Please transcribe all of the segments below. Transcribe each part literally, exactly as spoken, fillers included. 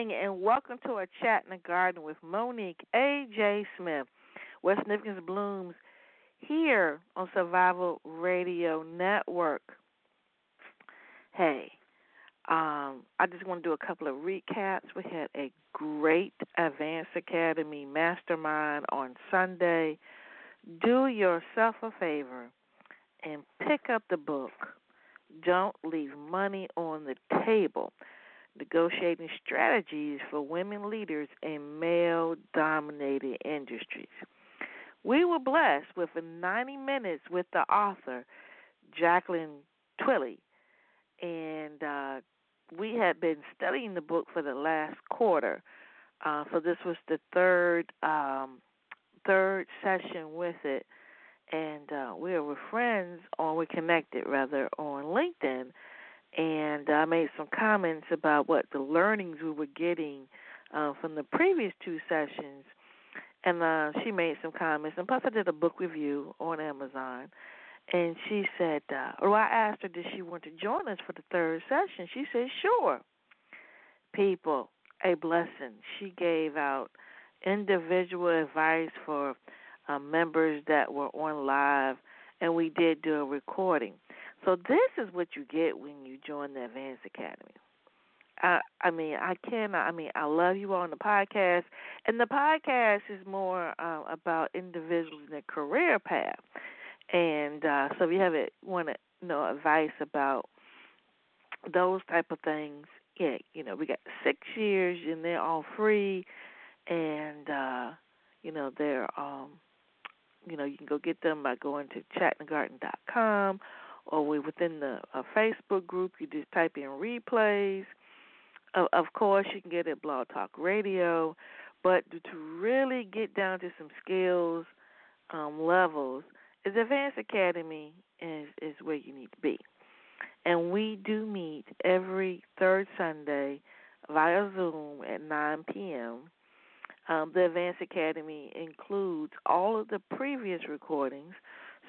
morning and welcome to A Chat in the Garden with Monique A J. Smith, West Nipkins Blooms, here on Survival Radio Network. Hey, um, I just want to do a couple of recaps. We had a great Advanced Academy mastermind on Sunday. Do yourself a favor and pick up the book, Don't Leave Money on the Table, Negotiating Strategies for Women Leaders in Male-Dominated Industries. We were blessed with ninety minutes with the author, Jacqueline Twilley, and uh, we had been studying the book for the last quarter, uh, so this was the third um, third session with it, and uh, we were friends, or we connected, rather, on LinkedIn, and I made some comments about what the learnings we were getting uh, from the previous two sessions. And uh, she made some comments. And plus I did a book review on Amazon. And she said, uh, or I asked her, did she want to join us for the third session? She said, sure. People, a blessing. She gave out individual advice for uh, members that were on live. And we did do a recording. So this is what you get when you join the Advanced Academy. I, I mean, I cannot, I mean, I love you all on the podcast. And the podcast is more uh, about individuals and their career path. And uh, so if you have it, want to you know advice about those type of things, yeah, you know, we got six years and they're all free. And, uh, you know, they're, um, you know, you can go get them by going to Chattanooga dot com, or we within the uh, Facebook group, you just type in replays. Of course, you can get it at Blog Talk Radio, but to really get down to some skills um, levels, the Advanced Academy is, is where you need to be. And we do meet every third Sunday via Zoom at nine p.m. Um, the Advanced Academy includes all of the previous recordings,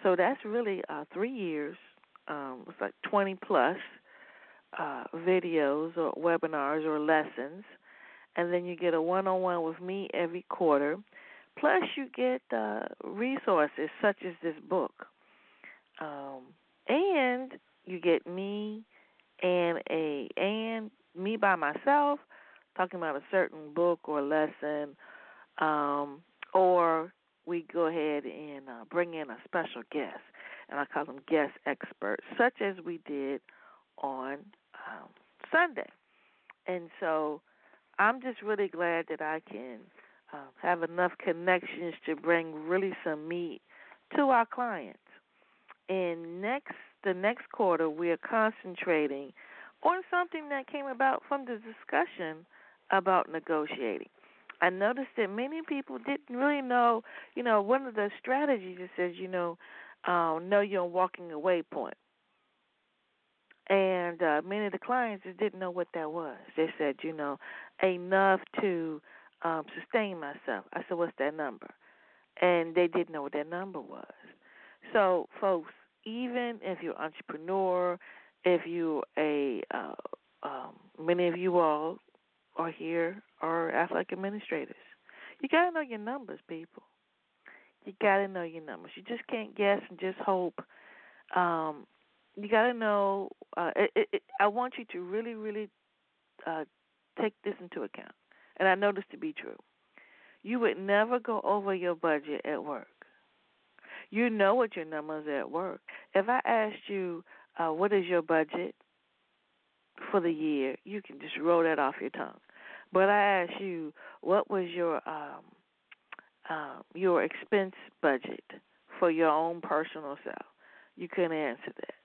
so that's really uh, three years, um, it's like twenty plus. Uh, videos or webinars or lessons, and then you get a one-on-one with me every quarter, plus you get uh, resources such as this book, um, and you get me and a and me by myself talking about a certain book or lesson, um, or we go ahead and uh, bring in a special guest, and I call them guest experts, such as we did on Um, Sunday. And so I'm just really glad that I can uh, have enough connections to bring really some meat to our clients. And next, the next quarter, we are concentrating on something that came about from the discussion about negotiating. I noticed that many people didn't really know, you know, one of the strategies that says, you know, uh, know your walking away point. And uh, many of the clients just didn't know what that was. They said, you know, enough to um, sustain myself. I said, what's that number? And they didn't know what that number was. So, folks, even if you're an entrepreneur, if you're a, uh, um, many of you all are here are athletic administrators, you got to know your numbers, people. You got to know your numbers. You just can't guess and just hope. Um You got to know, uh, it, it, I want you to really, really uh, take this into account, and I know this to be true. You would never go over your budget at work. You know what your numbers are at work. If I asked you, uh, what is your budget for the year, you can just roll that off your tongue. But I asked you, what was your um, uh, your expense budget for your own personal self? You couldn't answer that.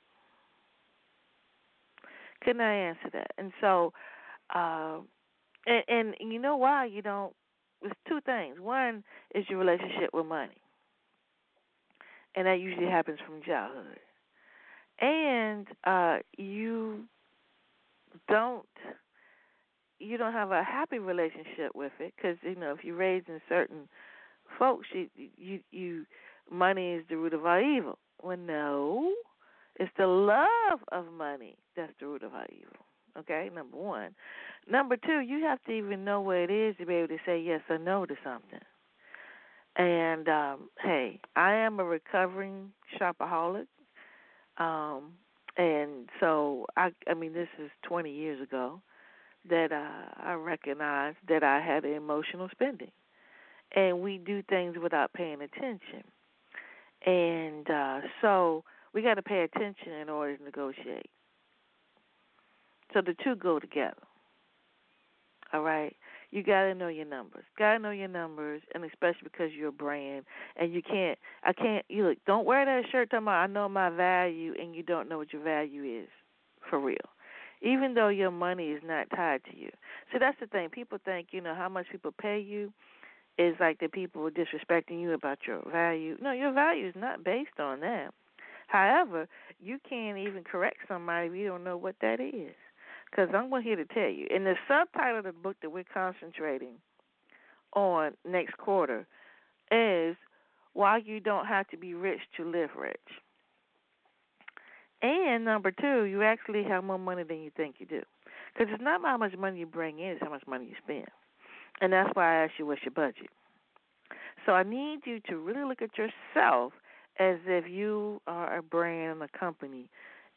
Couldn't I answer that? And so, uh, and, and you know why you don't, it's two things. One is your relationship with money, and that usually happens from childhood. And uh, you don't, you don't have a happy relationship with it because, you know, if you're raised in certain folks, you, you, you money is the root of all evil. Well, no. It's the love of money that's the root of our evil. okay, number one. Number two, you have to even know where it is to be able to say yes or no to something. And, um, hey, I am a recovering shopaholic. Um, and so, I, I mean, this is twenty years ago that uh, I recognized that I had emotional spending. And we do things without paying attention. And uh, so we got to pay attention in order to negotiate. So the two go together. All right? You got to know your numbers. Got to know your numbers, and especially because you're a brand. And you can't, I can't, you look, don't wear that shirt talking about I know my value, and you don't know what your value is for real. Even though your money is not tied to you. See, that's the thing. People think, you know, how much people pay you is like the people disrespecting you about your value. No, your value is not based on that. However, you can't even correct somebody if you don't know what that is. Because I'm here to tell you. In the subtitle of the book that we're concentrating on next quarter is Why You Don't Have to Be Rich to Live Rich. And number two, you actually have more money than you think you do. Because it's not how much money you bring in, it's how much money you spend. And that's why I asked you what's your budget. So I need you to really look at yourself as if you are a brand, a company,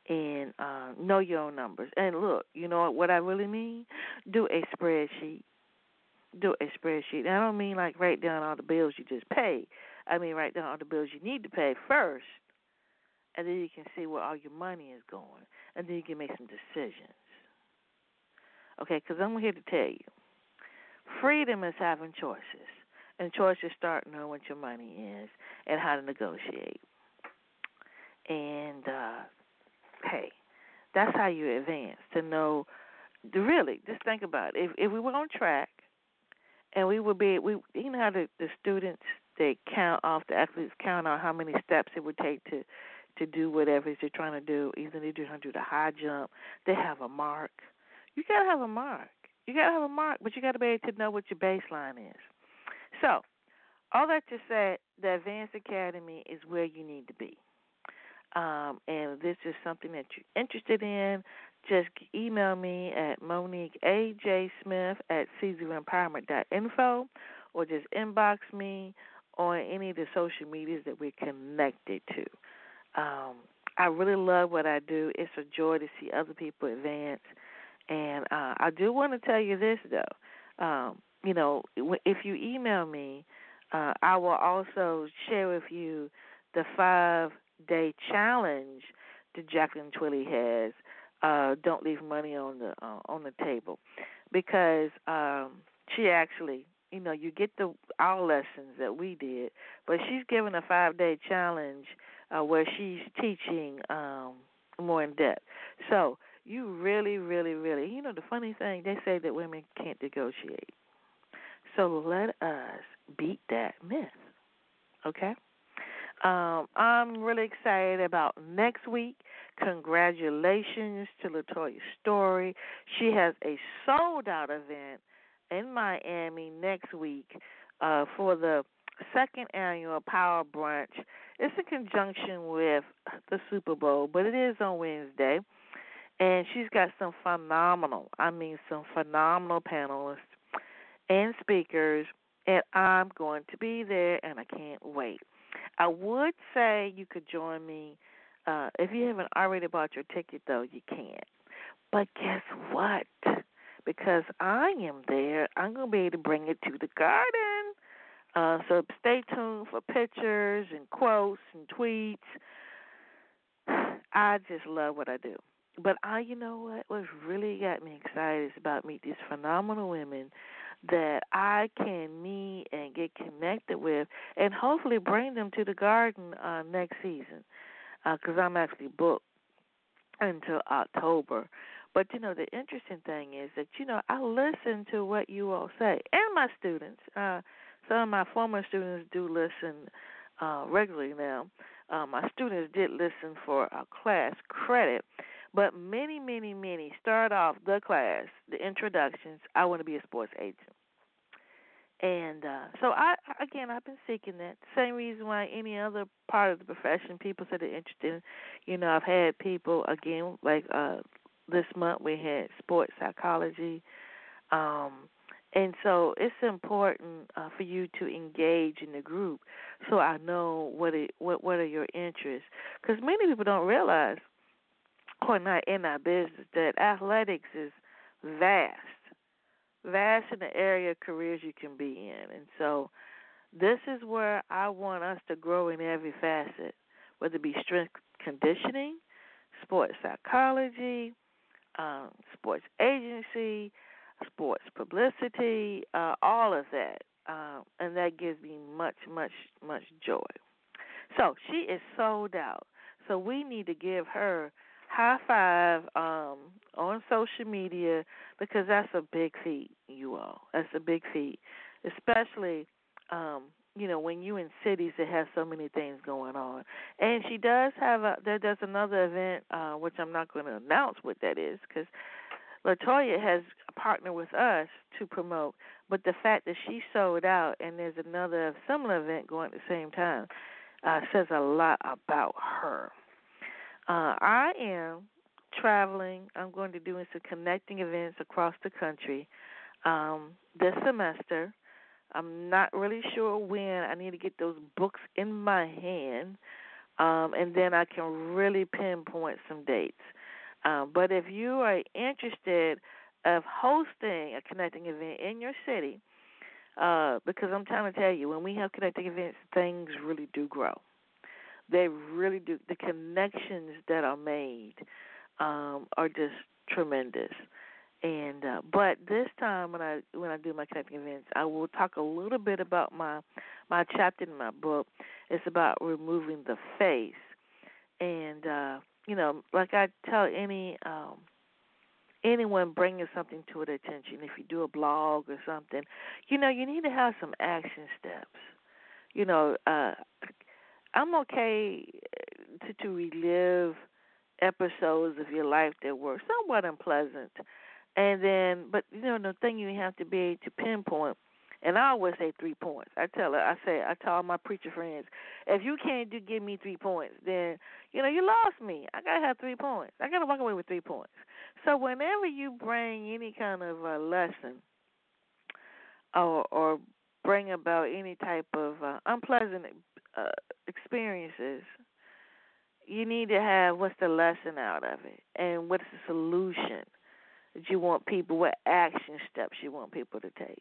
and uh, know your own numbers. And look, you know what I really mean? Do a spreadsheet. Do a spreadsheet. And I don't mean like write down all the bills you just paid. I mean write down all the bills you need to pay first, and then you can see where all your money is going, and then you can make some decisions. Okay, because I'm here to tell you, freedom is having choices, and choices start knowing what your money is and how to negotiate. And, uh, hey, that's how you advance, to know, to really, just think about it. If, if we were on track and we would be, we, you know how the, the students, they count off, the athletes count on how many steps it would take to, to do whatever they're trying to do, either they're trying to do the high jump, they have a mark. You got to have a mark. You got to have a mark, but you got to be able to know what your baseline is. So, all that just said, the Advanced Academy is where you need to be. Um, and if this is something that you're interested in, just email me at Monique A J. Smith at C Z E empowerment dot info, or just inbox me on any of the social medias that we're connected to. Um, I really love what I do. It's a joy to see other people advance. And uh, I do want to tell you this, though. Um, you know, if you email me, uh, I will also share with you the five-day challenge that Jacqueline Twilley has, uh, Don't Leave Money on the uh, on the Table, because um, she actually, you know, you get the our lessons that we did, but she's given a five-day challenge uh, where she's teaching um, more in depth. So, you really, really, really, you know, the funny thing, they say that women can't negotiate. So let us beat that myth, okay? Um, I'm really excited about next week. Congratulations to Latoya Story. She has a sold-out event in Miami next week uh, for the second annual Power Brunch. It's in conjunction with the Super Bowl, but it is on Wednesday. And she's got some phenomenal, I mean some phenomenal panelists and speakers, and I'm going to be there, and I can't wait. I would say you could join me. Uh, if you haven't already bought your ticket, though, you can't. But guess what? Because I am there, I'm going to be able to bring it to the garden. Uh, so stay tuned for pictures and quotes and tweets. I just love what I do. But I, you know what, what really got me excited is about meeting these phenomenal women that I can meet and get connected with, and hopefully bring them to the garden uh, next season, because uh, I'm actually booked until October. But, you know, the interesting thing is that, you know, I listen to what you all say, and my students. Uh, some of my former students do listen uh, regularly now. Uh, my students did listen for a class credit. But many, many, many start off the class, the introductions, I want to be a sports agent. And uh, so, I again, I've been seeking that. Same reason why any other part of the profession, people that are interested in, you know, I've had people, again, like uh, this month we had sports psychology. Um, and so it's important uh, for you to engage in the group so I know what it, what, what are your interests. Because many people don't realize, or not in our business, that athletics is vast, vast in the area of careers you can be in. And so this is where I want us to grow in every facet, whether it be strength conditioning, sports psychology, um, sports agency, sports publicity, uh, all of that. Um, and that gives me much, much, much joy. So she is sold out. So we need to give her high five um, on social media, because that's a big feat, you all. That's a big feat, especially um, you know, when you in cities that have so many things going on. And she does have a, there, there's another event, uh, which I'm not going to announce what that is, because Latoya has partnered with us to promote, but the fact that she sold out and there's another similar event going at the same time uh, says a lot about her. Uh, I am traveling. I'm going to do some connecting events across the country um, this semester. I'm not really sure when. I need to get those books in my hand, um, and then I can really pinpoint some dates. Uh, but if you are interested of hosting a connecting event in your city, uh, because I'm trying to tell you, when we have connecting events, things really do grow. They really do. The connections that are made um, are just tremendous. And uh, but this time when I when I do my connecting events, I will talk a little bit about my my chapter in my book. It's about removing the face, and uh, you know, like I tell any um, anyone bringing something to their attention, if you do a blog or something, you know, you need to have some action steps. You know, uh, I'm okay to, to relive episodes of your life that were somewhat unpleasant. And then, but, you know, the thing you have to be able to pinpoint, and I always say three points. I tell her, I say, I tell my preacher friends, if you can't do give me three points, then, you know, you lost me. I got to have three points. I got to walk away with three points. So whenever you bring any kind of a lesson or, or bring about any type of uh, unpleasant uh, experiences, you need to have what's the lesson out of it and what's the solution that you want people, what action steps you want people to take.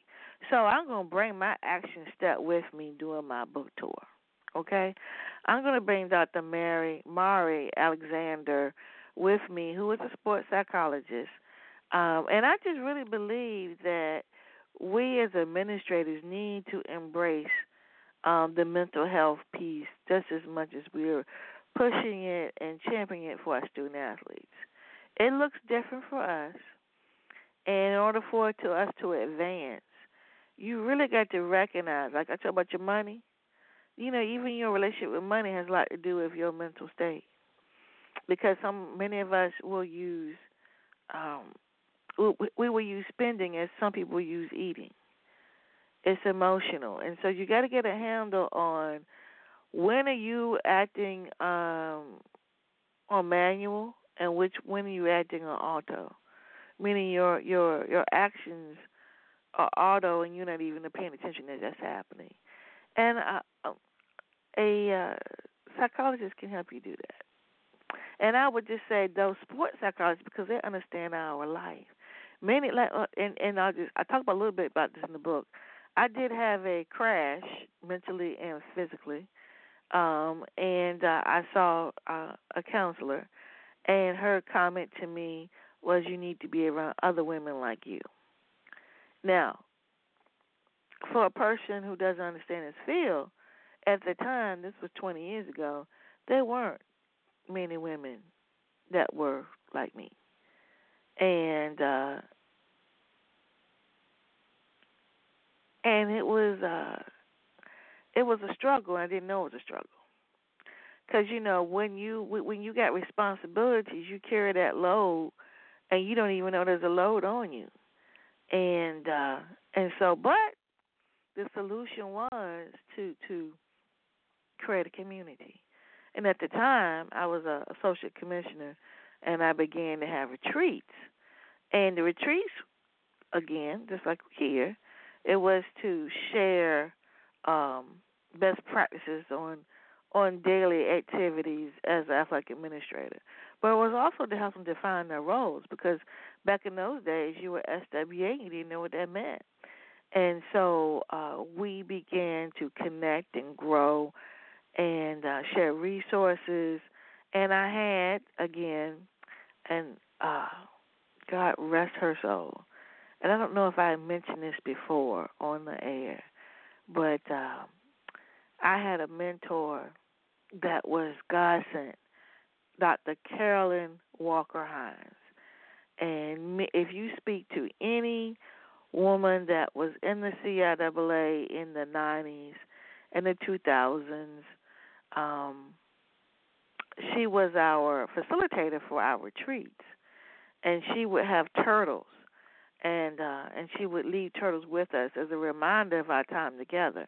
So I'm going to bring my action step with me during my book tour, okay? I'm going to bring Doctor Mary Mari Alexander with me, who is a sports psychologist. Um, and I just really believe that we as administrators need to embrace um, the mental health piece just as much as we're pushing it and championing it for our student athletes. It looks different for us. And in order for it to us to advance, you really got to recognize, like I talk about your money, you know, even your relationship with money has a lot to do with your mental state. Because some many of us will use, um, we, we will use spending as some people use eating. It's emotional. And so you got to get a handle on when are you acting um, on manual, and which when are you acting on auto, meaning your your your actions are auto, and you're not even paying attention that that's happening. And a, a, a psychologist can help you do that. And I would just say those sports psychologists, because they understand our life. Many like, and and I just I talk about a little bit about this in the book. I did have a crash mentally and physically, um, and uh, I saw uh, a counselor. And her comment to me was, you need to be around other women like you. Now, for a person who doesn't understand his field, at the time, this was twenty years ago, there weren't many women that were like me. And uh, and it was, uh, it was a struggle. I didn't know it was a struggle. Because, you know, when you when you got responsibilities, you carry that load, and you don't even know there's a load on you. And uh, and so, but the solution was to to create a community. And at the time, I was a, a social commissioner and I began to have retreats. And the retreats, again, just like here, it was to share um, best practices on on daily activities as an athletic administrator. But it was also to help them define their roles, because back in those days, you were S W A, you didn't know what that meant. And so uh, we began to connect and grow and uh, share resources. And I had, again, and uh, God rest her soul, and I don't know if I mentioned this before on the air, but uh, I had a mentor that was God sent, Doctor Carolyn Walker Hines. And if you speak to any woman that was in the C I A A in the nineties and the two thousands, um, she was our facilitator for our retreats, and she would have turtles, and uh, and she would leave turtles with us as a reminder of our time together.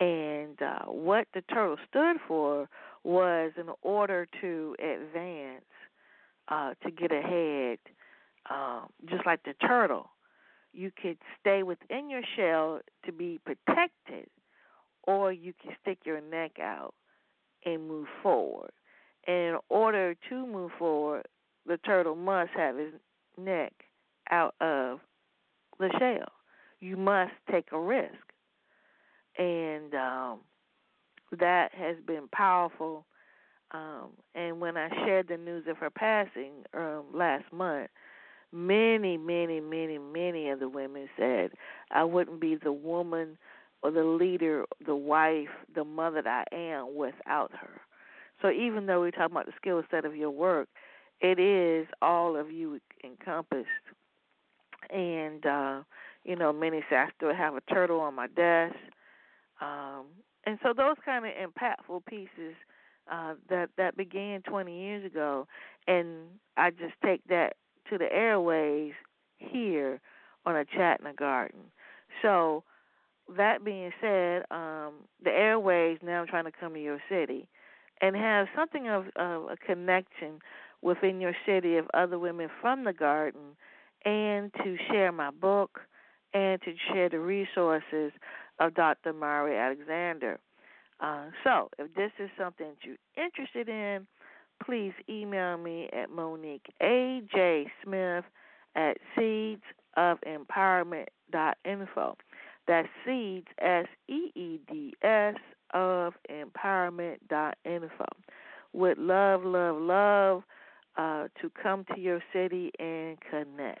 And uh, what the turtle stood for was in order to advance, uh, to get ahead, um, just like the turtle, you could stay within your shell to be protected, or you could stick your neck out and move forward. And in order to move forward, the turtle must have his neck out of the shell. You must take a risk. And um, that has been powerful. Um, and when I shared the news of her passing um, last month, many, many, many, many of the women said, I wouldn't be the woman or the leader, the wife, the mother that I am without her. So even though we're talking about the skill set of your work, it is all of you encompassed. And, uh, you know, many say, I still have a turtle on my desk. Um, and so those kind of impactful pieces uh, that, that began twenty years ago, and I just take that to the airways here on A Chat in the Garden. So that being said, um, the airways now trying to come to your city and have something of, of a connection within your city of other women from the garden, and to share my book and to share the resources of Doctor Mari Alexander. Uh, so if this is something that you're interested in, please email me at Monique A J. Smith at C Z E empowerment dot info. That's seeds, S E E D S, of empowerment dot info. Would love, love, love uh, to come to your city and connect.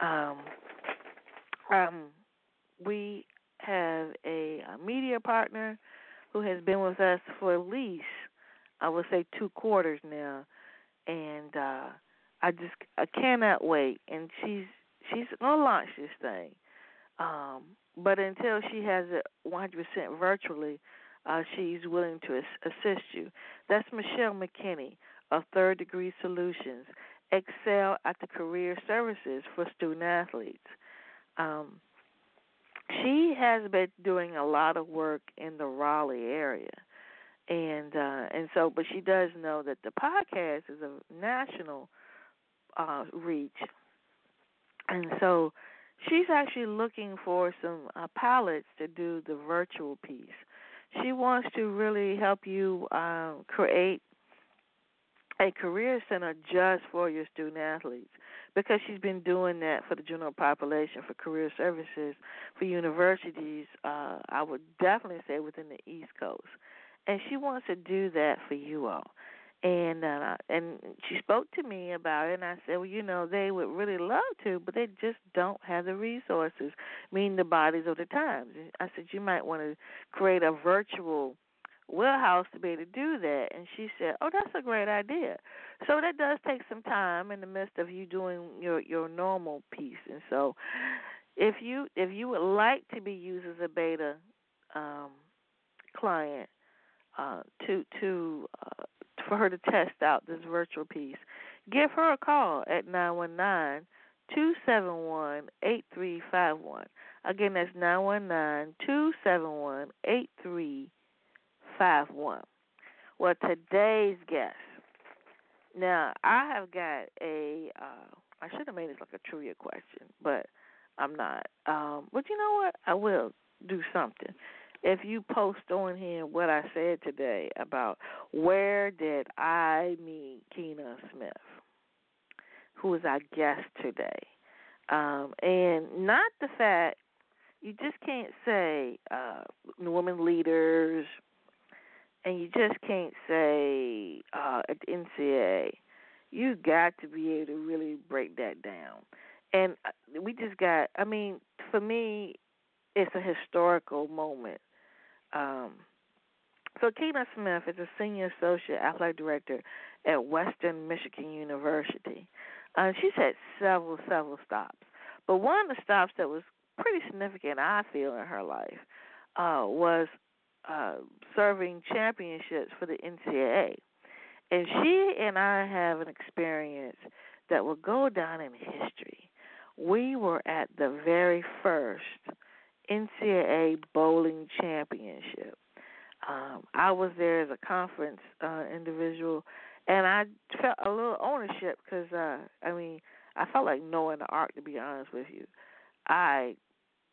Um, um, we have a, a media partner who has been with us for at least, I would say, two quarters now, and uh, I just I cannot wait. And she's she's gonna launch this thing, um, but until she has it one hundred percent virtually, uh, she's willing to assist you. That's Michelle McKinney of Third Degree Solutions. Excel at the career services for student athletes. Um, she has been doing a lot of work in the Raleigh area. And uh, and so, but she does know that the podcast is a national uh, reach, and so she's actually looking for some uh, pilots to do the virtual piece. She wants to really help you uh, create a career center just for your student athletes, because she's been doing that for the general population, for career services, for universities. Uh, I would definitely say within the East Coast. And she wants to do that for you all. And uh, and she spoke to me about it, and I said, well, you know, they would really love to, but they just don't have the resources, meaning the bodies of the times. And I said, you might want to create a virtual warehouse to be able to do that. And she said, oh, that's a great idea. So that does take some time in the midst of you doing your, your normal piece. And so if you, if you would like to be used as a beta um, client, Uh, to to uh, for her to test out this virtual piece, give her a call at nine one nine, two seven one, eight three five one. Again, that's nine one nine, two seven one, eight three five one. Well, today's guest Now, I have got a, uh, I should have made this like a trivia question, but I'm not. Um, but you know what? I will do something. If you post on here what I said today about where did I meet Keanah Smith, who was our guest today, um, and not the fact you just can't say uh, women leaders, and you just can't say uh, at the N C A A. You got to be able to really break that down, and we just got. I mean, for me, it's a historical moment. Um, so Keanah Smith is a senior associate athletic director at Western Michigan University. Uh, she's had several, several stops. But one of the stops that was pretty significant, I feel, in her life uh, was uh, serving championships for the N C A A. And she and I have an experience that will go down in history. We were at the very first N C A A bowling championship. Um, I was there as a conference uh, individual, and I felt a little ownership because, uh, I mean, I felt like Noah in the Ark, to be honest with you. I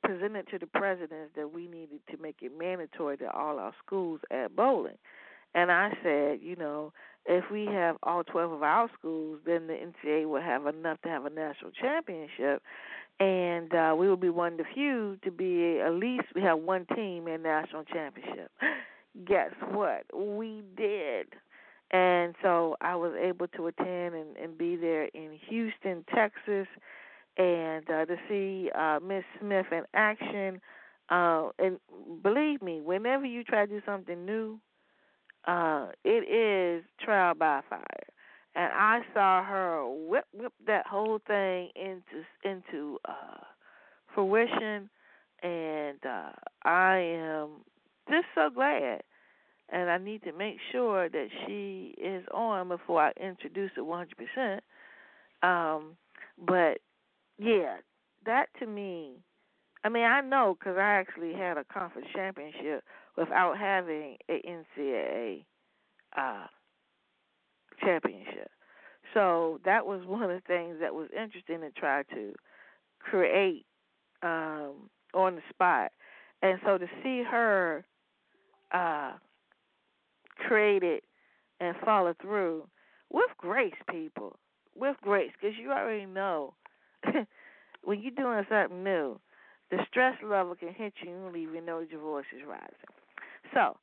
presented to the presidents that we needed to make it mandatory that all our schools add bowling. And I said, you know, if we have all twelve of our schools, then the N C A A will have enough to have a national championship, and uh, we will be one of the few to be at least we have one team in national championship. Guess what? We did. And so I was able to attend and, and be there in Houston, Texas, and uh, to see uh, Miz Smith in action. Uh, and believe me, whenever you try to do something new, Uh, it is trial by fire, and I saw her whip whip that whole thing into into uh, fruition, and uh, I am just so glad. And I need to make sure that she is on before I introduce it one hundred percent. But yeah, that to me, I mean, I know because I actually had a conference championship without having an N C A A uh, championship. So that was one of the things that was interesting to try to create um, on the spot. And so to see her uh, create it and follow through with grace, people, with grace, because you already know when you're doing something new, the stress level can hit you and you don't even know your voice is rising. So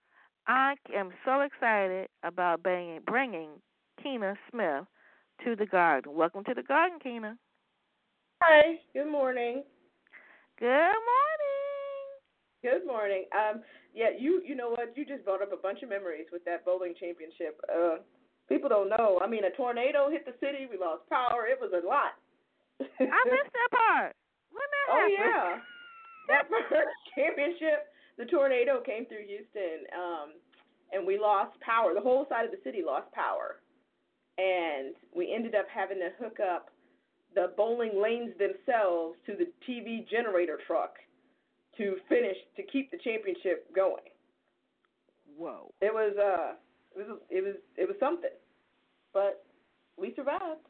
I am so excited about bringing, bringing Keanah Smith to the garden. Welcome to the garden, Keanah. Hi. Good morning. Good morning. Good morning. Um, yeah, you you know what? You just brought up a bunch of memories with that bowling championship. Uh, people don't know. I mean, a tornado hit the city. We lost power. It was a lot. I missed that part. When that oh, happened. Yeah. That first championship, the tornado came through Houston, um, and we lost power. The whole side of the city lost power. And we ended up having to hook up the bowling lanes themselves to the T V generator truck to finish, to keep the championship going. Whoa. It was, uh, it was, it was, it was something. But we survived.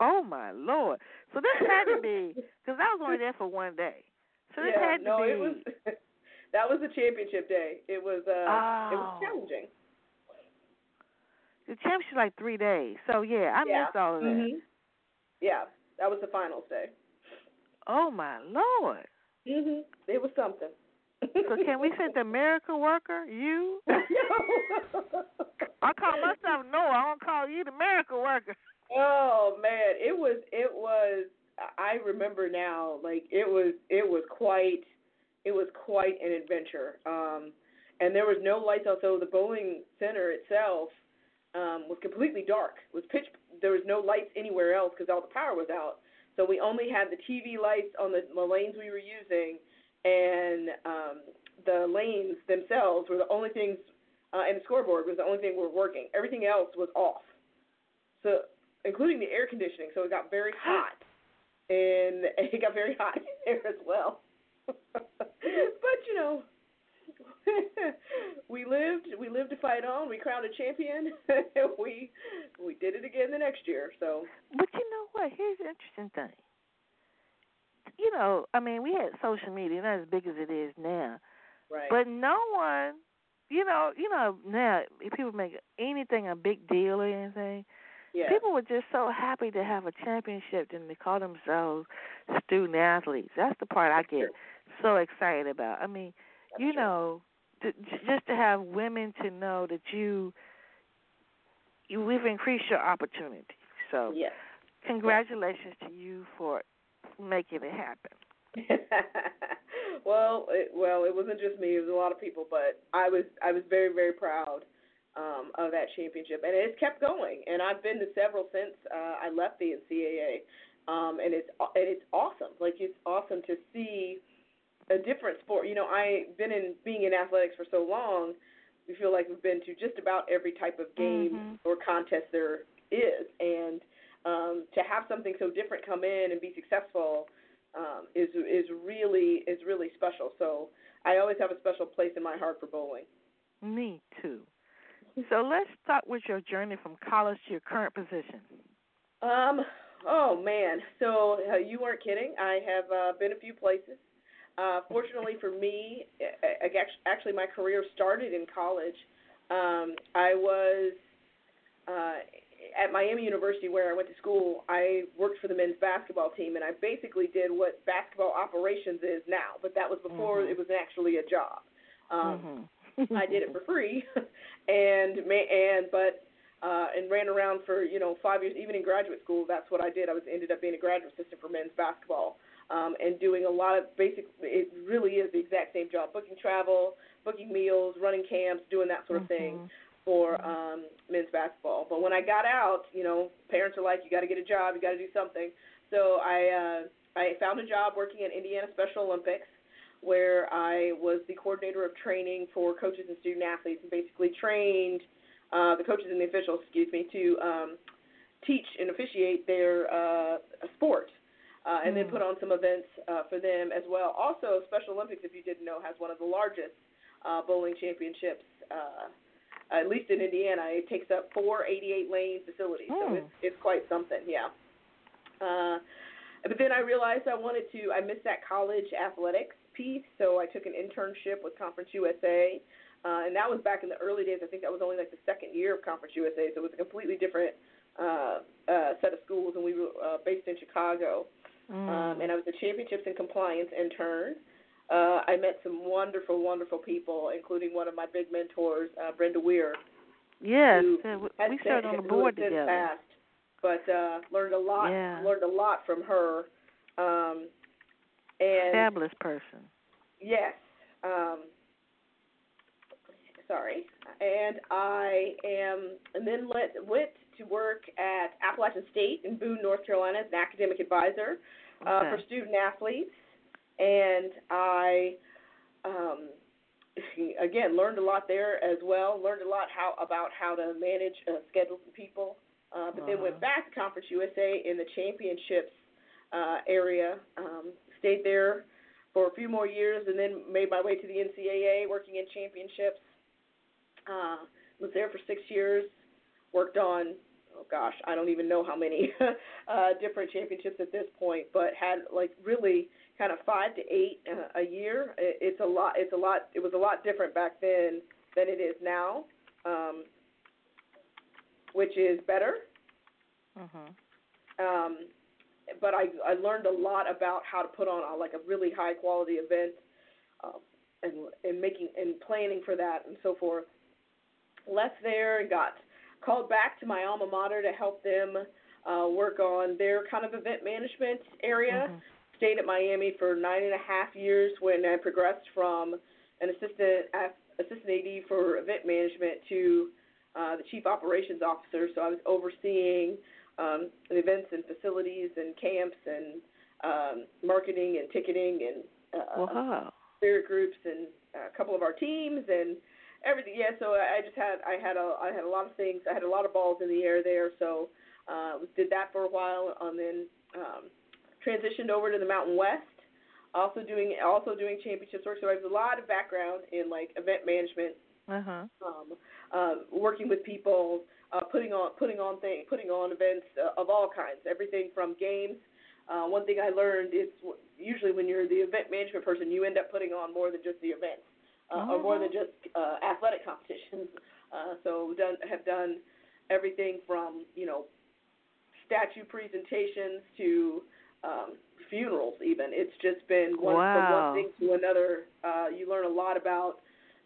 Oh, my Lord. So this had to be, because I was only there for one day. So this yeah, had to no, be. It was, that was the championship day. It was uh, oh. It was challenging. The championship like three days. So, yeah, I yeah. missed all of that. Mm-hmm. Yeah, that was the finals day. Oh, my Lord. Mm-hmm. It was something. So can we send the miracle worker, you? I call myself Noah. I don't call you the miracle worker. Oh man, it was it was I remember now, like it was it was quite it was quite an adventure. Um and there was no lights out, so the bowling center itself um was completely dark. It was pitch there was no lights anywhere else cuz all the power was out. So we only had the T V lights on the, the lanes we were using, and um the lanes themselves were the only things uh and the scoreboard was the only thing we were working. Everything else was off. So including the air conditioning, so it got very hot, and it got very hot in there as well. But, you know, we lived, we lived to fight on. We crowned a champion. we we did it again the next year. So, but you know what? Here's the interesting thing. You know, I mean, we had social media, not as big as it is now, right? But no one, you know, you know now people make anything a big deal or anything. Yeah. People were just so happy to have a championship and they call themselves student athletes. That's the part I get so excited about. I mean, That's you true. know, to, just to have women to know that you, you we've increased your opportunity. So yes. congratulations yes. to you for making it happen. well, it, well, it wasn't just me. It was a lot of people, but I was I was very, very proud Um, of that championship, and it's kept going. And I've been to several since uh, I left the N C double A, um, and it's and it's awesome. Like it's awesome to see a different sport. You know, I've been in being in athletics for so long. We feel like we've been to just about every type of game mm-hmm. or contest there is, and um, to have something so different come in and be successful um, is is really is really special. So I always have a special place in my heart for bowling. Me too. So let's start with your journey from college to your current position. Um. Oh, man. So uh, you weren't kidding. I have uh, been a few places. Uh, fortunately for me, I, I, actually my career started in college. Um, I was uh, at Miami University where I went to school. I worked for the men's basketball team, and I basically did what basketball operations is now, but that was before mm-hmm. it was actually a job. Um mm-hmm. I did it for free, and and but uh, and ran around for you know five years. Even in graduate school, that's what I did. I was ended up being a graduate assistant for men's basketball, um, and doing a lot of basic. It really is the exact same job: booking travel, booking meals, running camps, doing that sort of mm-hmm. thing for um, men's basketball. But when I got out, you know, parents are like, "You got to get a job. You got to do something." So I uh, I found a job working at Indiana Special Olympics, where I was the coordinator of training for coaches and student athletes, and basically trained uh, the coaches and the officials, excuse me, to um, teach and officiate their uh, sport, uh, and mm. then put on some events uh, for them as well. Also, Special Olympics, if you didn't know, has one of the largest uh, bowling championships, uh, at least in Indiana. It takes up four eighty-eight lane facilities, mm. so it's, it's quite something, yeah. Uh, but then I realized I wanted to, I missed that college athletics piece, so I took an internship with Conference U S A, uh, and that was back in the early days. I think that was only like the second year of Conference U S A, so it was a completely different uh, uh, set of schools, and we were uh, based in Chicago. Mm. Um, and I was a championships and compliance intern. Uh, I met some wonderful, wonderful people, including one of my big mentors, uh, Brenda Weir. Yes, who uh, we served on the board together. Past, but uh, learned a lot. Yeah. Learned a lot from her. Um, And fabulous person. Yes. Um, sorry. And I am, and then let, went to work at Appalachian State in Boone, North Carolina, as an academic advisor okay. uh, for student athletes. And I, um, again, learned a lot there as well. Learned a lot how about how to manage uh, schedules and people. Uh, but uh-huh. then went back to Conference U S A in the championships uh, area. Um, stayed there for a few more years, and then made my way to the N C double A, working in championships. Uh, was there for six years, worked on, oh gosh, I don't even know how many uh, different championships at this point, but had like really kind of five to eight uh, a year. It, it's a lot. It's a lot. It was a lot different back then than it is now, um, which is better. Mm-hmm. Um. But I, I learned a lot about how to put on a, like a really high quality event, um, and and making and planning for that and so forth. Left there and got called back to my alma mater to help them uh, work on their kind of event management area. Mm-hmm. Stayed at Miami for nine and a half years when I progressed from an assistant assistant A D for event management to uh, the chief operations officer. So I was overseeing Um, and events and facilities and camps and um, marketing and ticketing and uh, wow. spirit groups and a couple of our teams and everything. Yeah, so I just had I had a I had a lot of things. I had a lot of balls in the air there. So uh, did that for a while, and then um, transitioned over to the Mountain West Also doing also doing championships work. So I have a lot of background in, like, event management, uh-huh. um, uh, working with people, uh, putting on putting on thing, putting on events uh, of all kinds, everything from games. Uh, one thing I learned is usually when you're the event management person, you end up putting on more than just the events uh, uh-huh. or more than just uh, athletic competitions. Uh, so done have done everything from, you know, statue presentations to um, funerals even. It's just been one, wow. from one thing to another. Uh, you learn a lot about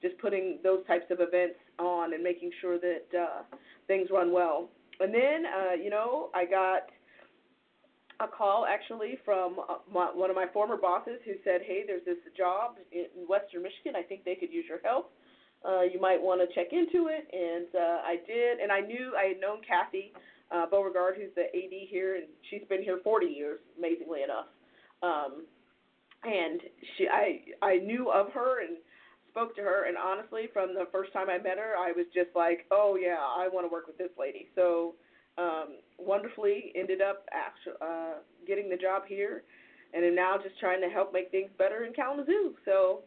just putting those types of events on and making sure that uh, things run well. And then, uh, you know, I got a call actually from my, one of my former bosses who said, hey, there's this job in Western Michigan. I think they could use your help. Uh, you might want to check into it. And uh, I did, and I knew I had known Kathy uh, Beauregard, who's the A D here, and she's been here forty years, amazingly enough. Um, and she, I, I knew of her and spoke to her, and honestly, from the first time I met her, I was just like, oh, yeah, I want to work with this lady. So um, wonderfully ended up actually, uh, getting the job here, and am now just trying to help make things better in Kalamazoo. So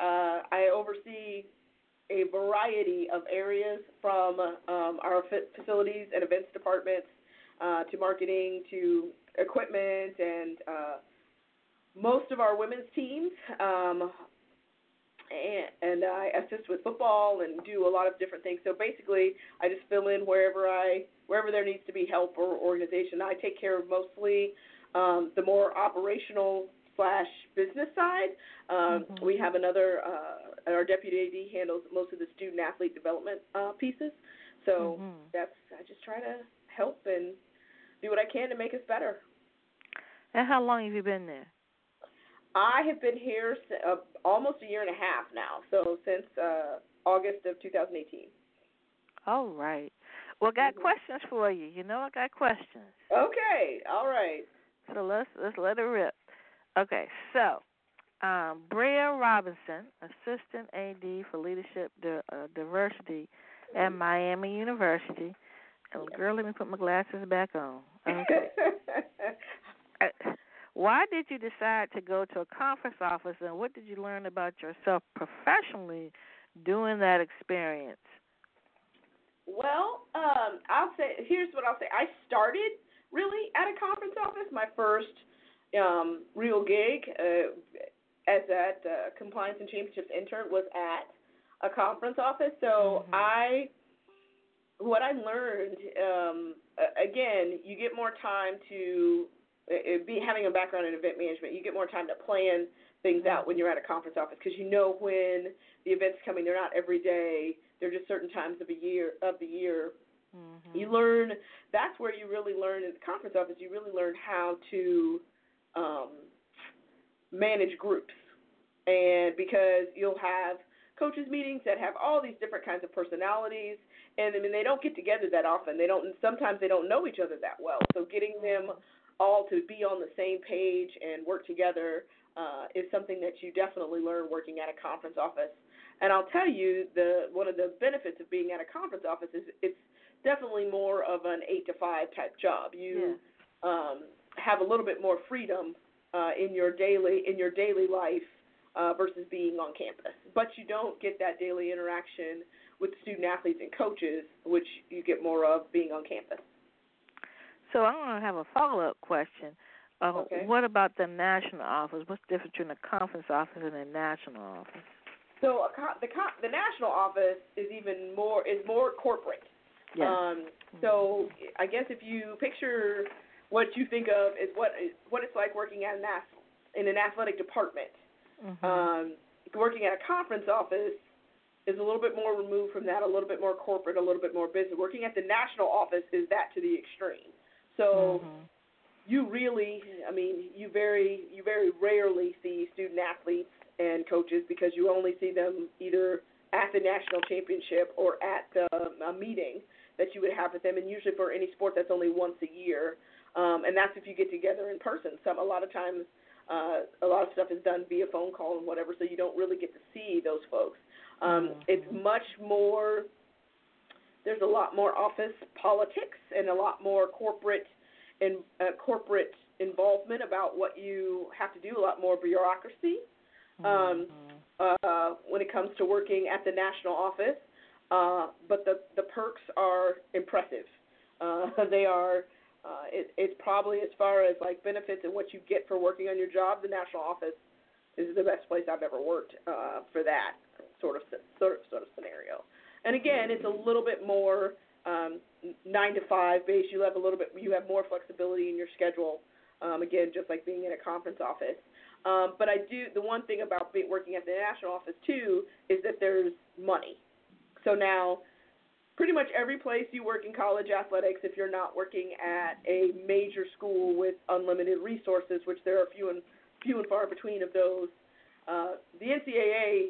uh, I oversee a variety of areas from um, our facilities and events departments uh, to marketing to equipment, and uh, most of our women's teams. Um, and, and I assist with football and do a lot of different things. So basically, I just fill in wherever I wherever there needs to be help or organization. I take care of mostly um, the more operational slash business side. Um, mm-hmm. We have another, uh, our deputy A D handles most of the student athlete development uh, pieces. So mm-hmm. that's, I just try to help and do what I can to make us better. And how long have you been there? I have been here uh, almost a year and a half now, so since uh, August of two thousand eighteen. All right. Well, got mm-hmm. questions for you. You know I got questions. Okay. All right. So let's let's let it rip. Okay, so um, Bria Robinson, Assistant A D for Leadership di- uh, Diversity at Miami University. Oh, girl, let me put my glasses back on. Okay. Why did you decide to go to a conference office, and what did you learn about yourself professionally during that experience? Well, um, I'll say here's what I'll say. I started really at a conference office. My first Um, real gig uh, as that uh, compliance and championships intern was at a conference office. So mm-hmm. I, what I learned, um, again, you get more time to it, be having a background in event management. You get more time to plan things out when you're at a conference office because you know when the event's coming. They're not every day. They're just certain times of a year of the year. Mm-hmm. You learn. That's where you really learn in the conference office. You really learn how to Um, manage groups, and because you'll have coaches meetings that have all these different kinds of personalities, and I mean they don't get together that often. They don't. Sometimes they don't know each other that well. So getting them all to be on the same page and work together uh, is something that you definitely learn working at a conference office. And I'll tell you the one of the benefits of being at a conference office is it's definitely more of an eight to five type job. You. Yeah. Um, have a little bit more freedom uh, in your daily in your daily life uh, versus being on campus. But you don't get that daily interaction with student athletes and coaches, which you get more of being on campus. So I'm going to have a follow-up question. Uh, okay. What about the national office? What's the difference between a conference office and a national office? So a co- the co- the national office is even more is more corporate. Yeah. Um, so I guess if you picture what you think of is what what it's like working at an in an athletic department. Mm-hmm. Um, working at a conference office is a little bit more removed from that, a little bit more corporate, a little bit more business. Working at the national office is that to the extreme. So mm-hmm. you really, I mean, you very you very rarely see student athletes and coaches because you only see them either at the national championship or at the, a meeting that you would have with them, and usually for any sport that's only once a year. Um, and that's if you get together in person. Some a lot of times, uh, a lot of stuff is done via phone call and whatever, so you don't really get to see those folks. Um, mm-hmm. It's much more. There's a lot more office politics and a lot more corporate and uh, corporate involvement about what you have to do, a lot more bureaucracy um, mm-hmm. uh, when it comes to working at the national office. Uh, but the, the perks are impressive. Uh, they are, uh, it, it's probably as far as like benefits and what you get for working on your job, the national office is the best place I've ever worked uh, for that sort of, sort of sort of scenario. And again, it's a little bit more um, nine to five based. You have a little bit, you have more flexibility in your schedule. Um, again, just like being in a conference office. Um, but I do the one thing about be, working at the national office too is that there's money. So now, pretty much every place you work in college athletics, if you're not working at a major school with unlimited resources, which there are few and few and far between of those, uh, the N C double A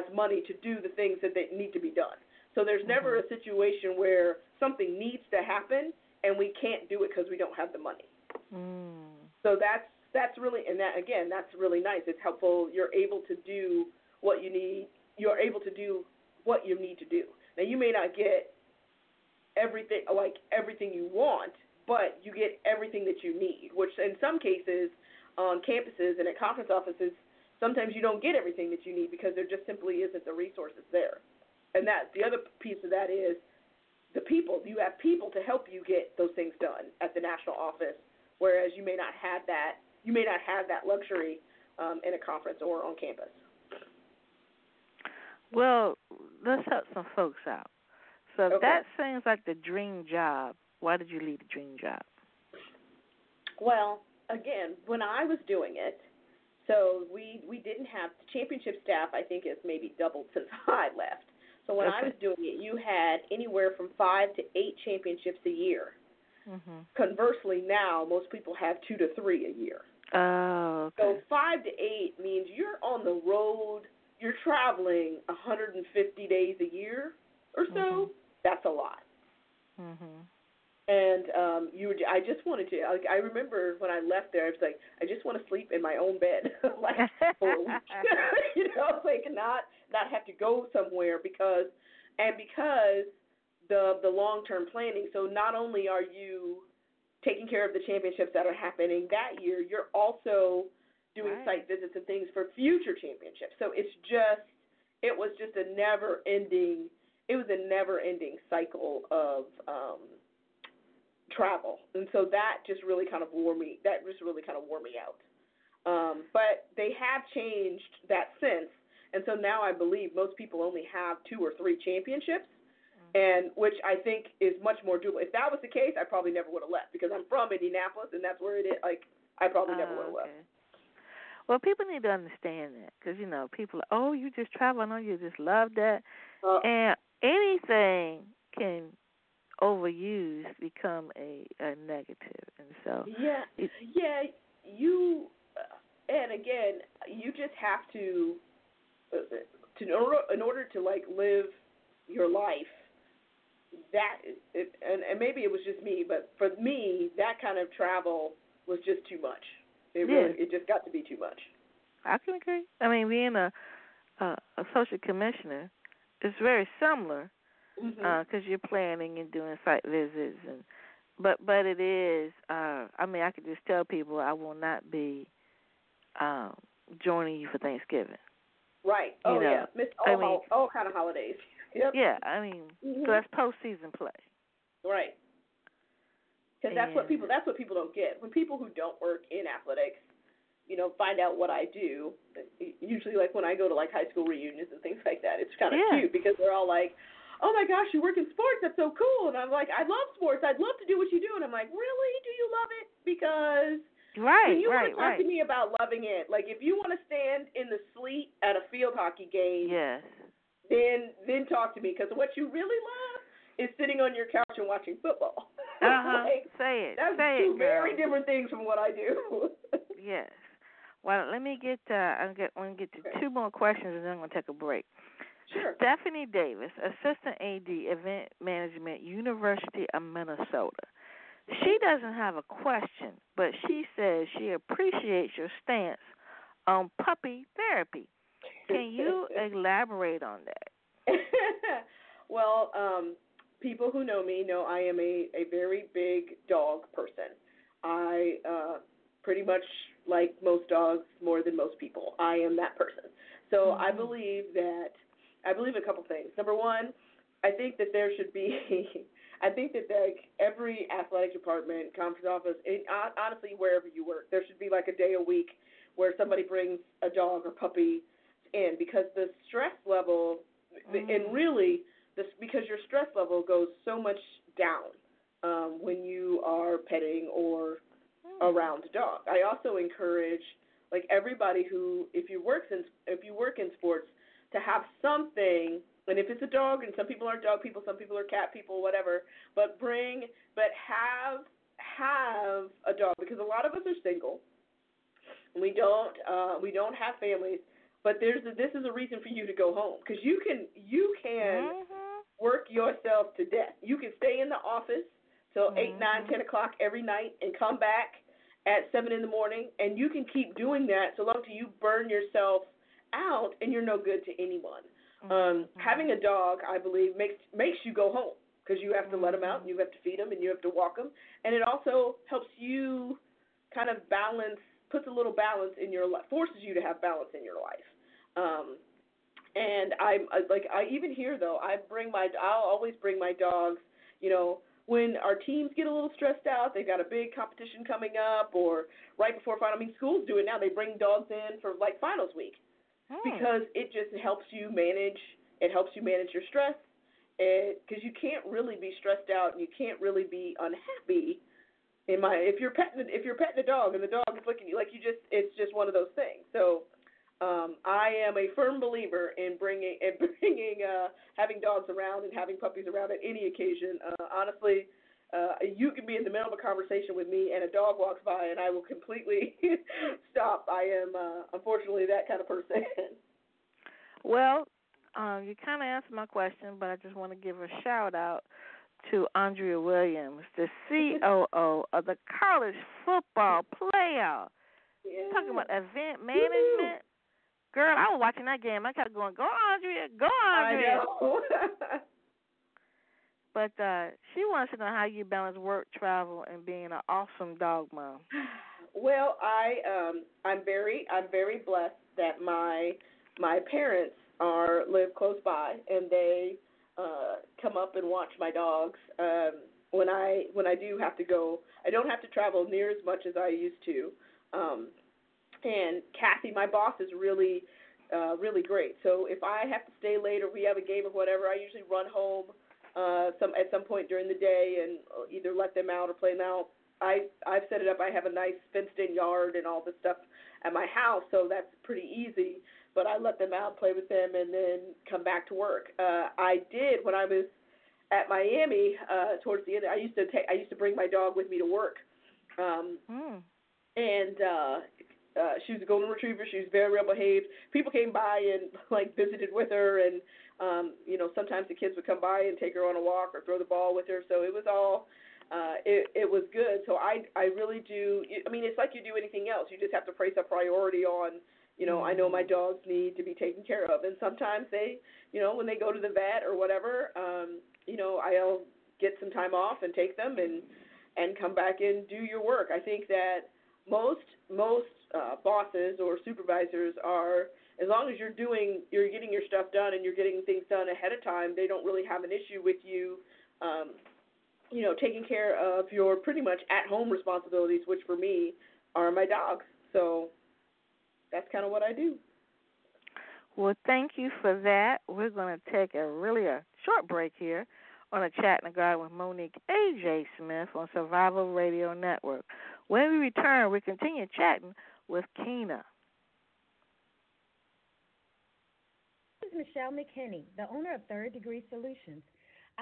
has money to do the things that they need to be done. So there's never a situation where something needs to happen and we can't do it because we don't have the money. Mm. So that's that's really, and that again, that's really nice. It's helpful. You're able to do what you need. You're able to do what you need to do. Now you may not get everything like everything you want, but you get everything that you need. Which in some cases on campuses and at conference offices, sometimes you don't get everything that you need because there just simply isn't the resources there. And that the other piece of that is the people. You have people to help you get those things done at the national office, whereas you may not have that. You may not have that luxury um, in a conference or on campus. Well, let's help some folks out. So if okay. that seems like the dream job, why did you leave the dream job? Well, again, when I was doing it, so we, we didn't have – the championship staff I think has maybe doubled since I left. So when okay. I was doing it, you had anywhere from five to eight championships a year. Mm-hmm. Conversely now, most people have two to three a year. Oh, okay. So five to eight means you're on the road – you're traveling one hundred fifty days a year or so. Mm-hmm. That's a lot. Mm-hmm. And um, you were, I just wanted to, like, I remember when I left there, I was like, I just want to sleep in my own bed, like, for a week. You know, like, not, not have to go somewhere because, and because the, the long-term planning. So not only are you taking care of the championships that are happening that year, you're also doing right. site visits and things for future championships. So it's just, it was just a never-ending, it was a never-ending cycle of um, travel. And so that just really kind of wore me, that just really kind of wore me out. Um, but they have changed that since. And so now I believe most people only have two or three championships, mm-hmm. and which I think is much more doable. If that was the case, I probably never would have left because I'm from Indianapolis, and that's where it is. Like, I probably never uh, would have okay. left. Well, people need to understand that because, you know, people are, oh, you just travel, I know you just love that. Uh, and anything can overused become a, a negative. And so, yeah, it, yeah, you, and again, you just have to, to in order, in order to, like, live your life, that, it, and, and maybe it was just me, but for me, that kind of travel was just too much. It really, yeah. it just got to be too much. I can agree. I mean, being a uh, associate commissioner is very similar because mm-hmm. uh, you're planning and doing site visits, and but but it is. Uh, I mean, I could just tell people I will not be um, joining you for Thanksgiving. Right. You oh know? yeah. Miss all, I mean, all, all kind of holidays. Yep. Yeah. I mean, mm-hmm. so that's postseason play. Right. Because that's what people that's what people don't get. When people who don't work in athletics, you know, find out what I do, usually like when I go to like high school reunions and things like that, it's kind of yeah. cute because they're all like, oh, my gosh, you work in sports. That's so cool. And I'm like, I love sports. I'd love to do what you do. And I'm like, really? Do you love it? Because right, you right, want to talk right. to me about loving it. Like if you want to stand in the sleet at a field hockey game, yes. then, then talk to me because what you really love is sitting on your couch and watching football. Uh-huh. Like, say it. That's say two it, very different things from what I do. Yes. Well, let me get. Uh, I'm going to get to okay. two more questions, and then I'm going to take a break. Sure. Stephanie Davis, Assistant A D, Event Management, University of Minnesota. She doesn't have a question, but she says she appreciates your stance on puppy therapy. Can you elaborate on that? Well, um, people who know me know I am a, a very big dog person. I uh, pretty much like most dogs more than most people. I am that person. So mm-hmm. I believe that I believe a couple things. Number one, I think that there should be I think that like every athletic department, conference office, and honestly wherever you work, there should be like a day a week where somebody brings a dog or puppy in, because the stress level mm-hmm. and really this because your stress level goes so much down um, when you are petting or around a dog. I also encourage like everybody who if you works in if you work in sports to have something, and if it's a dog, and some people aren't dog people, some people are cat people, whatever, but bring but have have a dog, because a lot of us are single. We don't uh, we don't have families, but there's a, this is a reason for you to go home, because you can you can mm-hmm. work yourself to death. You can stay in the office till mm-hmm. eight, nine, ten o'clock every night, and come back at seven in the morning, and you can keep doing that so long till you burn yourself out and you're no good to anyone. Mm-hmm. Um, having a dog, I believe, makes makes you go home, because you have to mm-hmm. let them out, and you have to feed them, and you have to walk them, and it also helps you kind of balance, puts a little balance in your life, forces you to have balance in your life. Um, and I like I even here though I bring my I'll always bring my dogs, you know. When our teams get a little stressed out, they've got a big competition coming up, or right before final. I mean, schools do it now. They bring dogs in for like finals week hmm. because it just helps you manage. It helps you manage your stress, because you can't really be stressed out and you can't really be unhappy. In my, if you're petting if you're petting a dog and the dog is looking at you, like you just, it's just one of those things. So um, I am a firm believer in bringing and bringing uh, having dogs around and having puppies around at any occasion. Uh, honestly, uh, you can be in the middle of a conversation with me and a dog walks by and I will completely stop. I am uh, unfortunately that kind of person. Well, um, you kind of answered my question, but I just want to give a shout out to Andrea Williams, the C O O of the college football playoff. Yeah. Talking about event management. Woo-hoo. Girl, I was watching that game. I kept going, go, Andrea, go, Andrea. I know. But uh, she wants to know how you balance work, travel, and being an awesome dog mom. Well, I, um, I'm very, I'm very blessed that my, my parents are live close by, and they Uh, come up and watch my dogs um, when I when I do have to go. I don't have to travel near as much as I used to. Um, and Kathy, my boss, is really uh, really great. So if I have to stay late or we have a game or whatever, I usually run home uh, some at some point during the day and either let them out or play them out. I I've set it up. I have a nice fenced-in yard and all this stuff at my house, so that's pretty easy. But I let them out, play with them, and then come back to work. Uh, I did when I was at Miami uh, towards the end. I used to take, I used to bring my dog with me to work, um, mm. and uh, uh, she was a golden retriever. She was very well behaved. People came by and like visited with her, and um, you know sometimes the kids would come by and take her on a walk or throw the ball with her. So it was all uh, it, it was good. So I I really do. I mean, it's like you do anything else. You just have to place a priority on, you know, I know my dogs need to be taken care of. And sometimes they, you know, when they go to the vet or whatever, um, you know, I'll get some time off and take them and, and come back and do your work. I think that most most uh, bosses or supervisors are, as long as you're doing, you're getting your stuff done and you're getting things done ahead of time, they don't really have an issue with you, um, you know, taking care of your pretty much at-home responsibilities, which for me are my dogs. So that's kind of what I do. Well, thank you for that. We're going to take a really a short break here on A Chat in the Garden with Monique A J. Smith on Survival Radio Network. When we return, we continue chatting with Keanah. This is Michelle McKinney, the owner of Third Degree Solutions.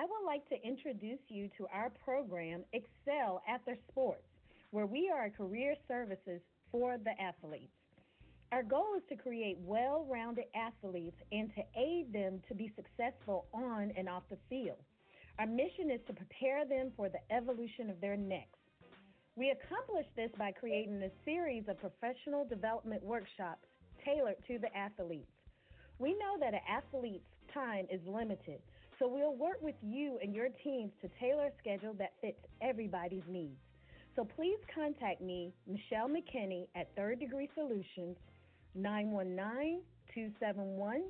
I would like to introduce you to our program, Excel After Sports, where we are career services for the athletes. Our goal is to create well-rounded athletes and to aid them to be successful on and off the field. Our mission is to prepare them for the evolution of their next. We accomplish this by creating a series of professional development workshops tailored to the athletes. We know that an athlete's time is limited, so we'll work with you and your teams to tailor a schedule that fits everybody's needs. So please contact me, Michelle McKinney, at Third Degree Solutions, nine one nine, two seven one,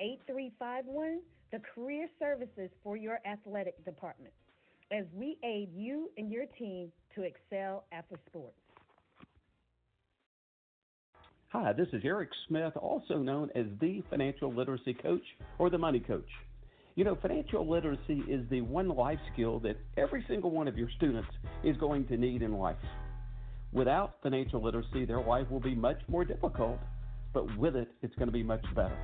eight three five one, the career services for your athletic department, as we aid you and your team to excel after sports. Hi, this is Eric Smith, also known as the Financial Literacy Coach or the Money Coach. You know, financial literacy is the one life skill that every single one of your students is going to need in life. Without financial literacy, their life will be much more difficult, but with it, it's going to be much better.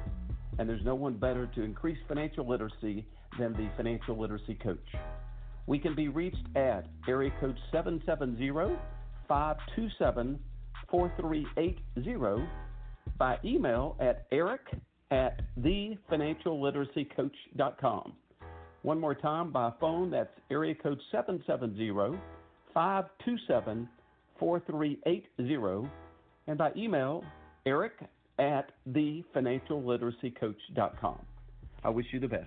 And there's no one better to increase financial literacy than the Financial Literacy Coach. We can be reached at area code seven seven zero, five two seven, four three eight zero, by email at eric at the financial literacy coach dot com. One more time, by phone, that's area code seven seven zero, five two seven, four three eight zero, and by email, eric at the financial literacy coach dot com. I wish you the best.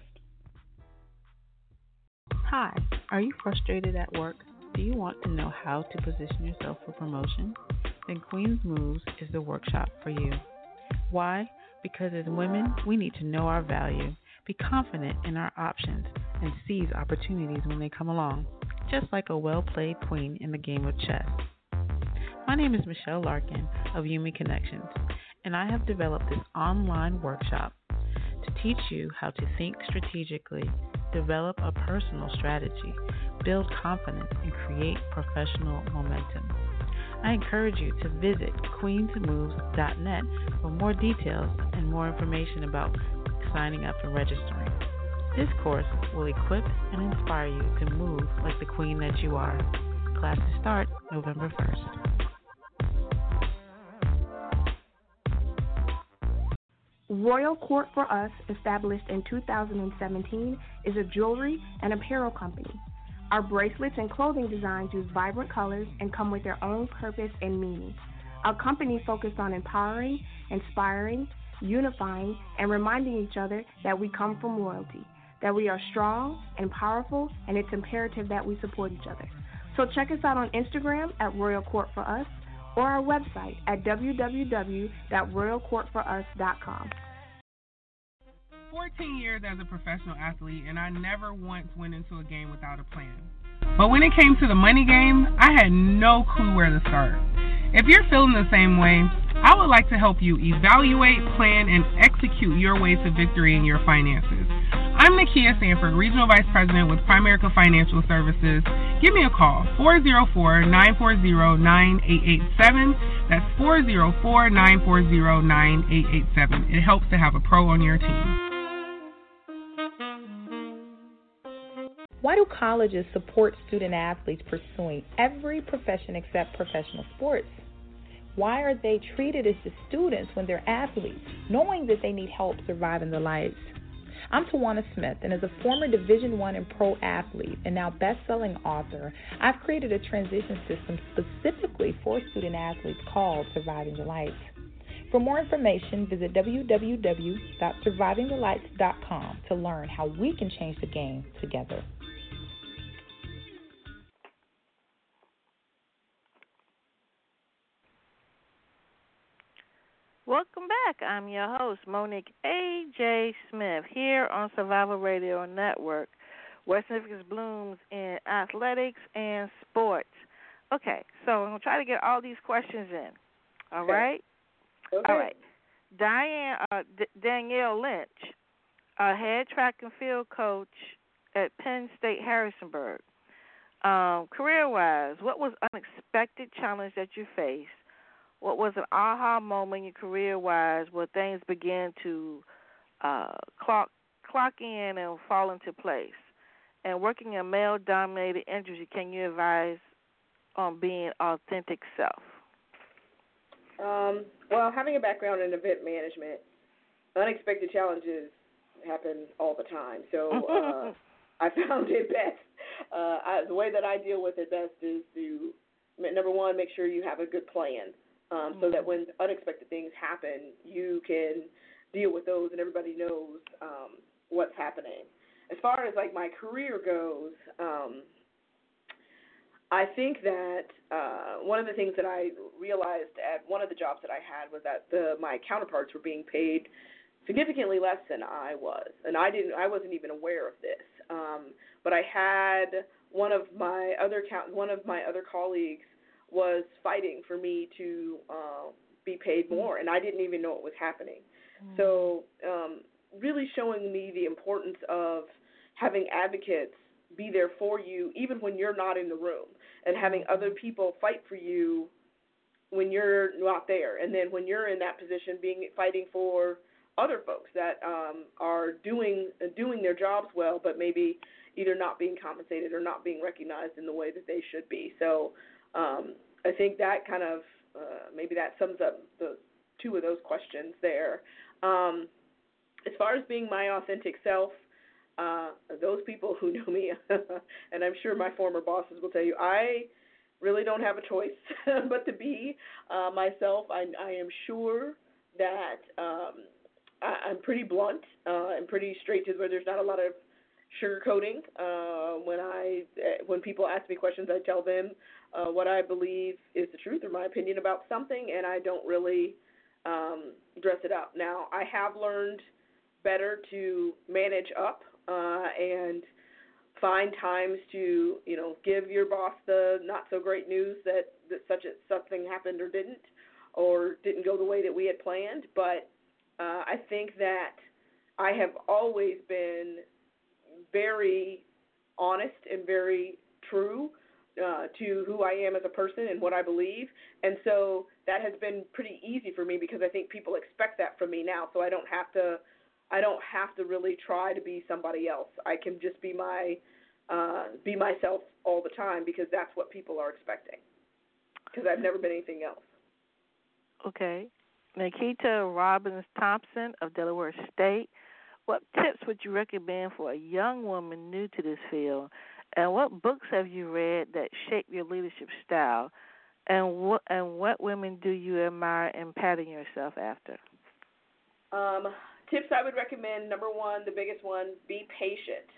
Hi, are you frustrated at work? Do you want to know how to position yourself for promotion? Then Queen's Moves is the workshop for you. Why? Because as women, we need to know our value, be confident in our options, and seize opportunities when they come along, just like a well-played queen in the game of chess. My name is Michelle Larkin of Yumi Connections, and I have developed this online workshop to teach you how to think strategically, develop a personal strategy, build confidence, and create professional momentum. I encourage you to visit queens moves dot net for more details and more information about signing up and registering. This course will equip and inspire you to move like the queen that you are. Classes start November first. Royal Court for Us, established in two thousand seventeen, is a jewelry and apparel company. Our bracelets and clothing designs use vibrant colors and come with their own purpose and meaning. Our company focused on empowering, inspiring, unifying, and reminding each other that we come from royalty, that we are strong and powerful, and it's imperative that we support each other. So check us out on Instagram at Royal Court for Us, or our website at w w w dot royal court for us dot com. fourteen years as a professional athlete, and I never once went into a game without a plan. But when it came to the money game, I had no clue where to start. If you're feeling the same way, I would like to help you evaluate, plan, and execute your way to victory in your finances. I'm Nakia Sanford, Regional Vice President with Primerica Financial Services. Give me a call, four oh four, nine four oh, nine eight eight seven. That's four oh four, nine four oh, nine eight eight seven. It helps to have a pro on your team. Why do colleges support student athletes pursuing every profession except professional sports? Why are they treated as the students when they're athletes, knowing that they need help surviving the lights? I'm Tawana Smith, and as a former Division One and pro athlete and now best-selling author, I've created a transition system specifically for student athletes called Surviving the Lights. For more information, visit w w w dot surviving the lights dot com to learn how we can change the game together. Welcome back. I'm your host, Monique A J. Smith, here on Survival Radio Network, where significance blooms in athletics and sports. Okay, so I'm going to try to get all these questions in. All okay. right? Okay. All right. Diane, uh, D- Danielle Lynch, a head track and field coach at Penn State Harrisonburg. Um, career-wise, what was unexpected challenge that you faced? What was an aha moment in your career-wise where things began to uh, clock clock in and fall into place? And working in a male-dominated industry, can you advise on being authentic self? Um, well, having a background in event management, unexpected challenges happen all the time. So uh, I found it best. Uh, I, the way that I deal with it best is to, number one, make sure you have a good plan. Um, so that when unexpected things happen, you can deal with those and everybody knows um, what's happening. As far as, like, my career goes, um, I think that uh, one of the things that I realized at one of the jobs that I had was that the, my counterparts were being paid significantly less than I was, and I didn't. I wasn't even aware of this. Um, but I had one of my other one of my other colleagues was fighting for me to uh, be paid more, and I didn't even know it was happening. Mm. So um, really showing me the importance of having advocates be there for you even when you're not in the room, and having other people fight for you when you're not there, and then when you're in that position, being fighting for other folks that um, are doing doing their jobs well, but maybe either not being compensated or not being recognized in the way that they should be. So um, I think that kind of uh, maybe that sums up the two of those questions there. Um, as far as being my authentic self, Uh, those people who know me, and I'm sure my former bosses will tell you, I really don't have a choice but to be uh, myself. I, I am sure that um, I, I'm pretty blunt uh, and pretty straight to where there's not a lot of sugarcoating. Uh, when I when people ask me questions, I tell them uh, what I believe is the truth or my opinion about something, and I don't really um, dress it up. Now, I have learned better to manage up. Uh, and find times to, you know, give your boss the not-so-great news that, that such a, something happened or didn't, or didn't go the way that we had planned. But uh, I think that I have always been very honest and very true uh, to who I am as a person and what I believe. And so that has been pretty easy for me because I think people expect that from me now, so I don't have to I don't have to really try to be somebody else. I can just be my uh, be myself all the time because that's what people are expecting, because I've never been anything else. Okay. Nikita Robbins-Thompson of Delaware State, what tips would you recommend for a young woman new to this field, and what books have you read that shape your leadership style, and what, and what women do you admire and pattern yourself after? Um. Tips I would recommend, number one, the biggest one, be patient.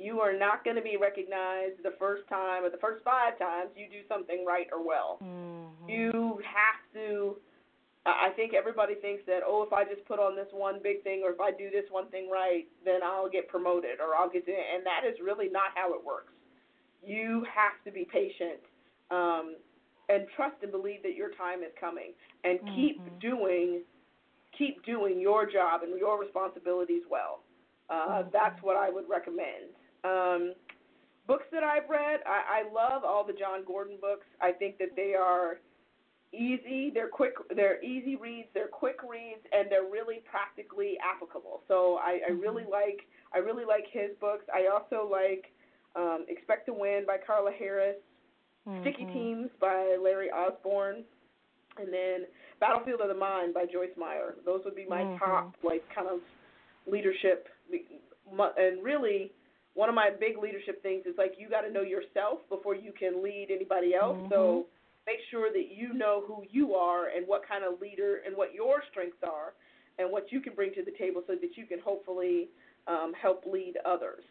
You are not going to be recognized the first time or the first five times you do something right or well. Mm-hmm. You have to, I think everybody thinks that, oh, if I just put on this one big thing or if I do this one thing right, then I'll get promoted or I'll get to, and that is really not how it works. You have to be patient um, and trust and believe that your time is coming, and mm-hmm. keep doing Keep doing your job and your responsibilities well. Uh, that's what I would recommend. Um, books that I've read, I, I love all the John Gordon books. I think that they are easy. They're quick. They're easy reads. They're quick reads, and they're really practically applicable. So I, I really like. I really like his books. I also like um, Expect to Win by Carla Harris, mm-hmm. Sticky Teams by Larry Osborne, and then Battlefield of the Mind by Joyce Meyer. Those would be my mm-hmm. top, like, kind of leadership. And really, one of my big leadership things is, like, you got to know yourself before you can lead anybody else. Mm-hmm. So make sure that you know who you are and what kind of leader and what your strengths are and what you can bring to the table so that you can hopefully um, help lead others.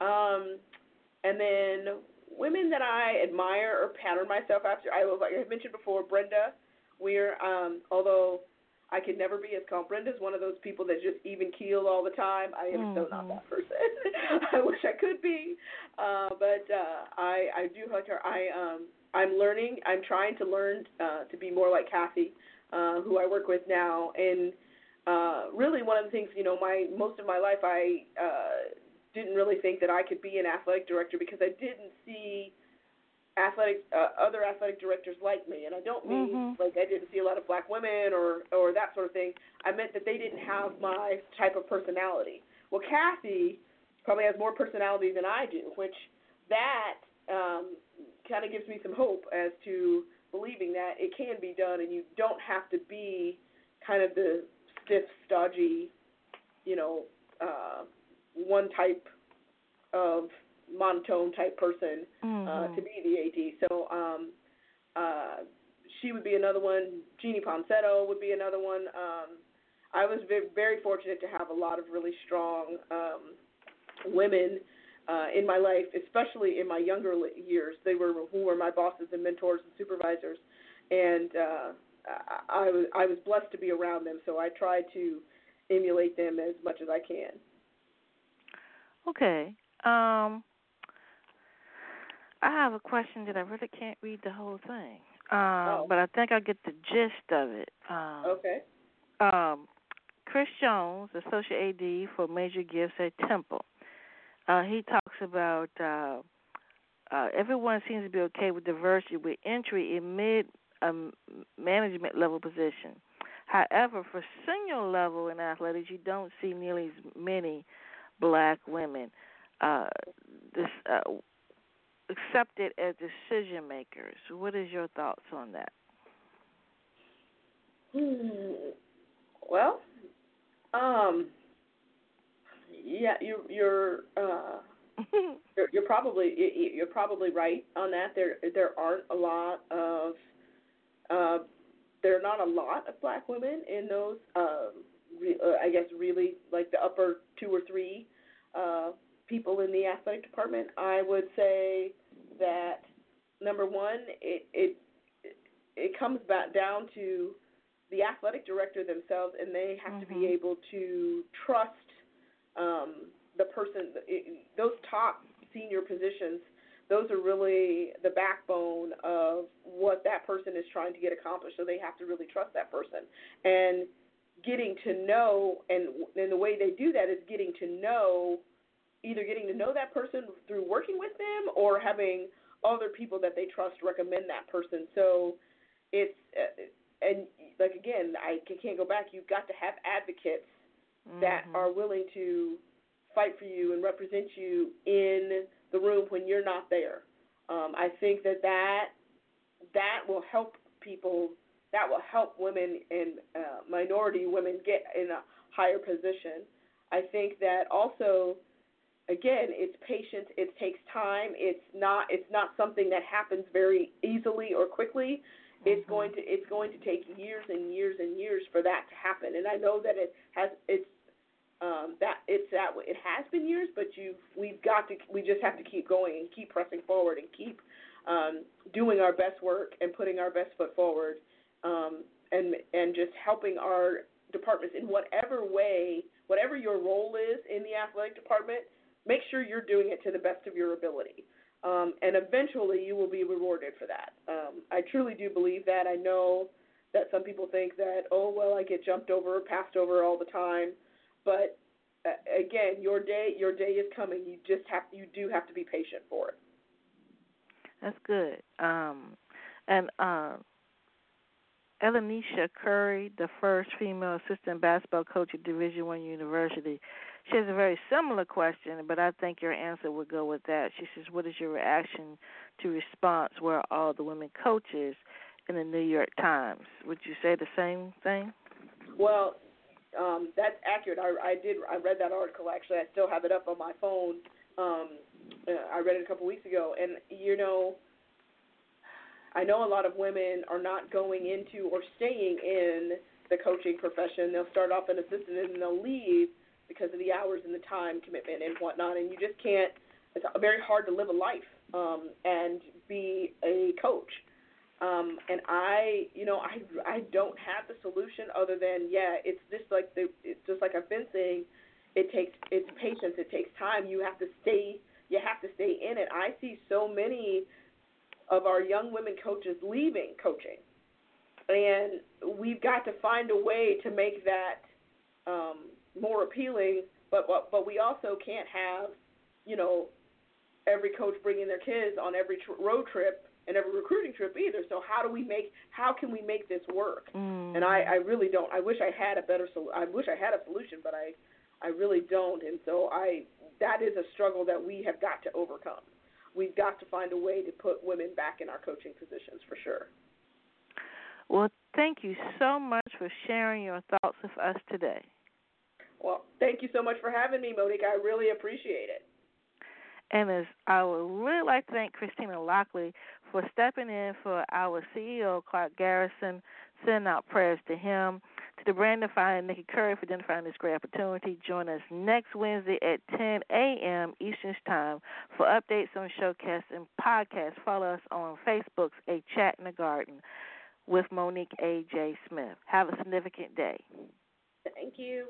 Um, and then women that I admire or pattern myself after, I was, like I mentioned before, Brenda Weir, um, although I could never be as calm. Brenda's one of those people that's just even keeled all the time. I am mm-hmm. so not that person. I wish I could be, uh, but uh, I I do hug her. I um I'm learning. I'm trying to learn uh, to be more like Kathy, uh, who I work with now. And uh, really, one of the things, you know, my most of my life I uh, didn't really think that I could be an athletic director because I didn't see athletic, uh, other athletic directors like me, and I don't mean mm-hmm. like I didn't see a lot of black women or, or that sort of thing. I meant that they didn't have my type of personality. Well, Kathy probably has more personality than I do, which that um, kind of gives me some hope as to believing that it can be done, and you don't have to be kind of the stiff, stodgy, you know, uh, one type of monotone type person mm-hmm. uh, to be the A D. So um, uh, she would be another one. Jeannie Ponsetto would be another one. Um, I was very, very fortunate to have a lot of really strong um, women uh, in my life, especially in my younger years. They were who were my bosses and mentors and supervisors, and uh, I, I was I was blessed to be around them. So I try to emulate them as much as I can. Okay. Um, I have a question that I really can't read the whole thing, um, oh. but I think I get the gist of it. Um, okay. Um, Chris Jones, Associate A D for Major Gifts at Temple, uh, he talks about uh, uh, everyone seems to be okay with diversity with entry in mid-management um, level position. However, for senior level in athletics, you don't see nearly as many black women uh, this, uh, accepted as decision makers. What is your thoughts on that? Hmm. Well, um, yeah, you're you're, uh, you're you're probably you're probably right on that. There there aren't a lot of uh, there are not a lot of black women in those. Um, re, uh, I guess really like the upper two or three uh, people in the athletic department. I would say that number one, it it it comes back down to the athletic director themselves, and they have mm-hmm. to be able to trust um, the person. It, those top senior positions, those are really the backbone of what that person is trying to get accomplished, so they have to really trust that person. And getting to know, and, and the way they do that is getting to know, either getting to know that person through working with them or having other people that they trust recommend that person. So it's uh, – and, like, again, I can't go back. You've got to have advocates mm-hmm. that are willing to fight for you and represent you in the room when you're not there. Um, I think that, that that will help people, that will help women and uh, minority women get in a higher position. I think that also, again, it's patience. It takes time. It's not it's not something that happens very easily or quickly. It's going to it's going to take years and years and years for that to happen, and I know that it has it's um, that it's that it has been years, but you we've got to we just have to keep going and keep pressing forward and keep um, doing our best work and putting our best foot forward, um, and and just helping our departments in whatever way, whatever your role is in the athletic department. Make sure you're doing it to the best of your ability. Um, and eventually you will be rewarded for that. Um, I truly do believe that. I know that some people think that, oh, well, I get jumped over, passed over all the time. But, uh, again, your day your day is coming. You just have you do have to be patient for it. That's good. Um, and uh, Elanisha Curry, the first female assistant basketball coach at Division One University, she has a very similar question, but I think your answer would go with that. She says, what is your reaction to response where all the women coaches in the New York Times? Would you say the same thing? Well, um, that's accurate. I, I did. I read that article, actually. I still have it up on my phone. Um, I read it a couple weeks ago. And, you know, I know a lot of women are not going into or staying in the coaching profession. They'll start off an assistant and they'll leave because of the hours and the time commitment and whatnot, and you just can't, it's very hard to live a life um, and be a coach. Um, and I, you know, I, I don't have the solution other than, yeah, it's just like the, it's just like I've been saying, it takes, it's patience, it takes time. You have to stay, you have to stay in it. I see so many of our young women coaches leaving coaching, and we've got to find a way to make that, um, more appealing, but, but but we also can't have, you know, every coach bringing their kids on every tr- road trip and every recruiting trip either. So how do we make how can we make this work? Mm. And I, I really don't. I wish I had a better sol- I wish I had a solution, but I I really don't. And so I that is a struggle that we have got to overcome. We've got to find a way to put women back in our coaching positions for sure. Well, thank you so much for sharing your thoughts with us today. Well, thank you so much for having me, Monique. I really appreciate it. And as I would really like to thank Christina Lockley for stepping in for our C E O, Clark Garrison, sending out prayers to him, To the brand and Nikki Curry for identifying this great opportunity. Join us next Wednesday at ten a.m. Eastern Time for updates on showcasts and podcasts. Follow us on Facebook's A Chat in the Garden with Monique A J. Smith. Have a significant day. Thank you.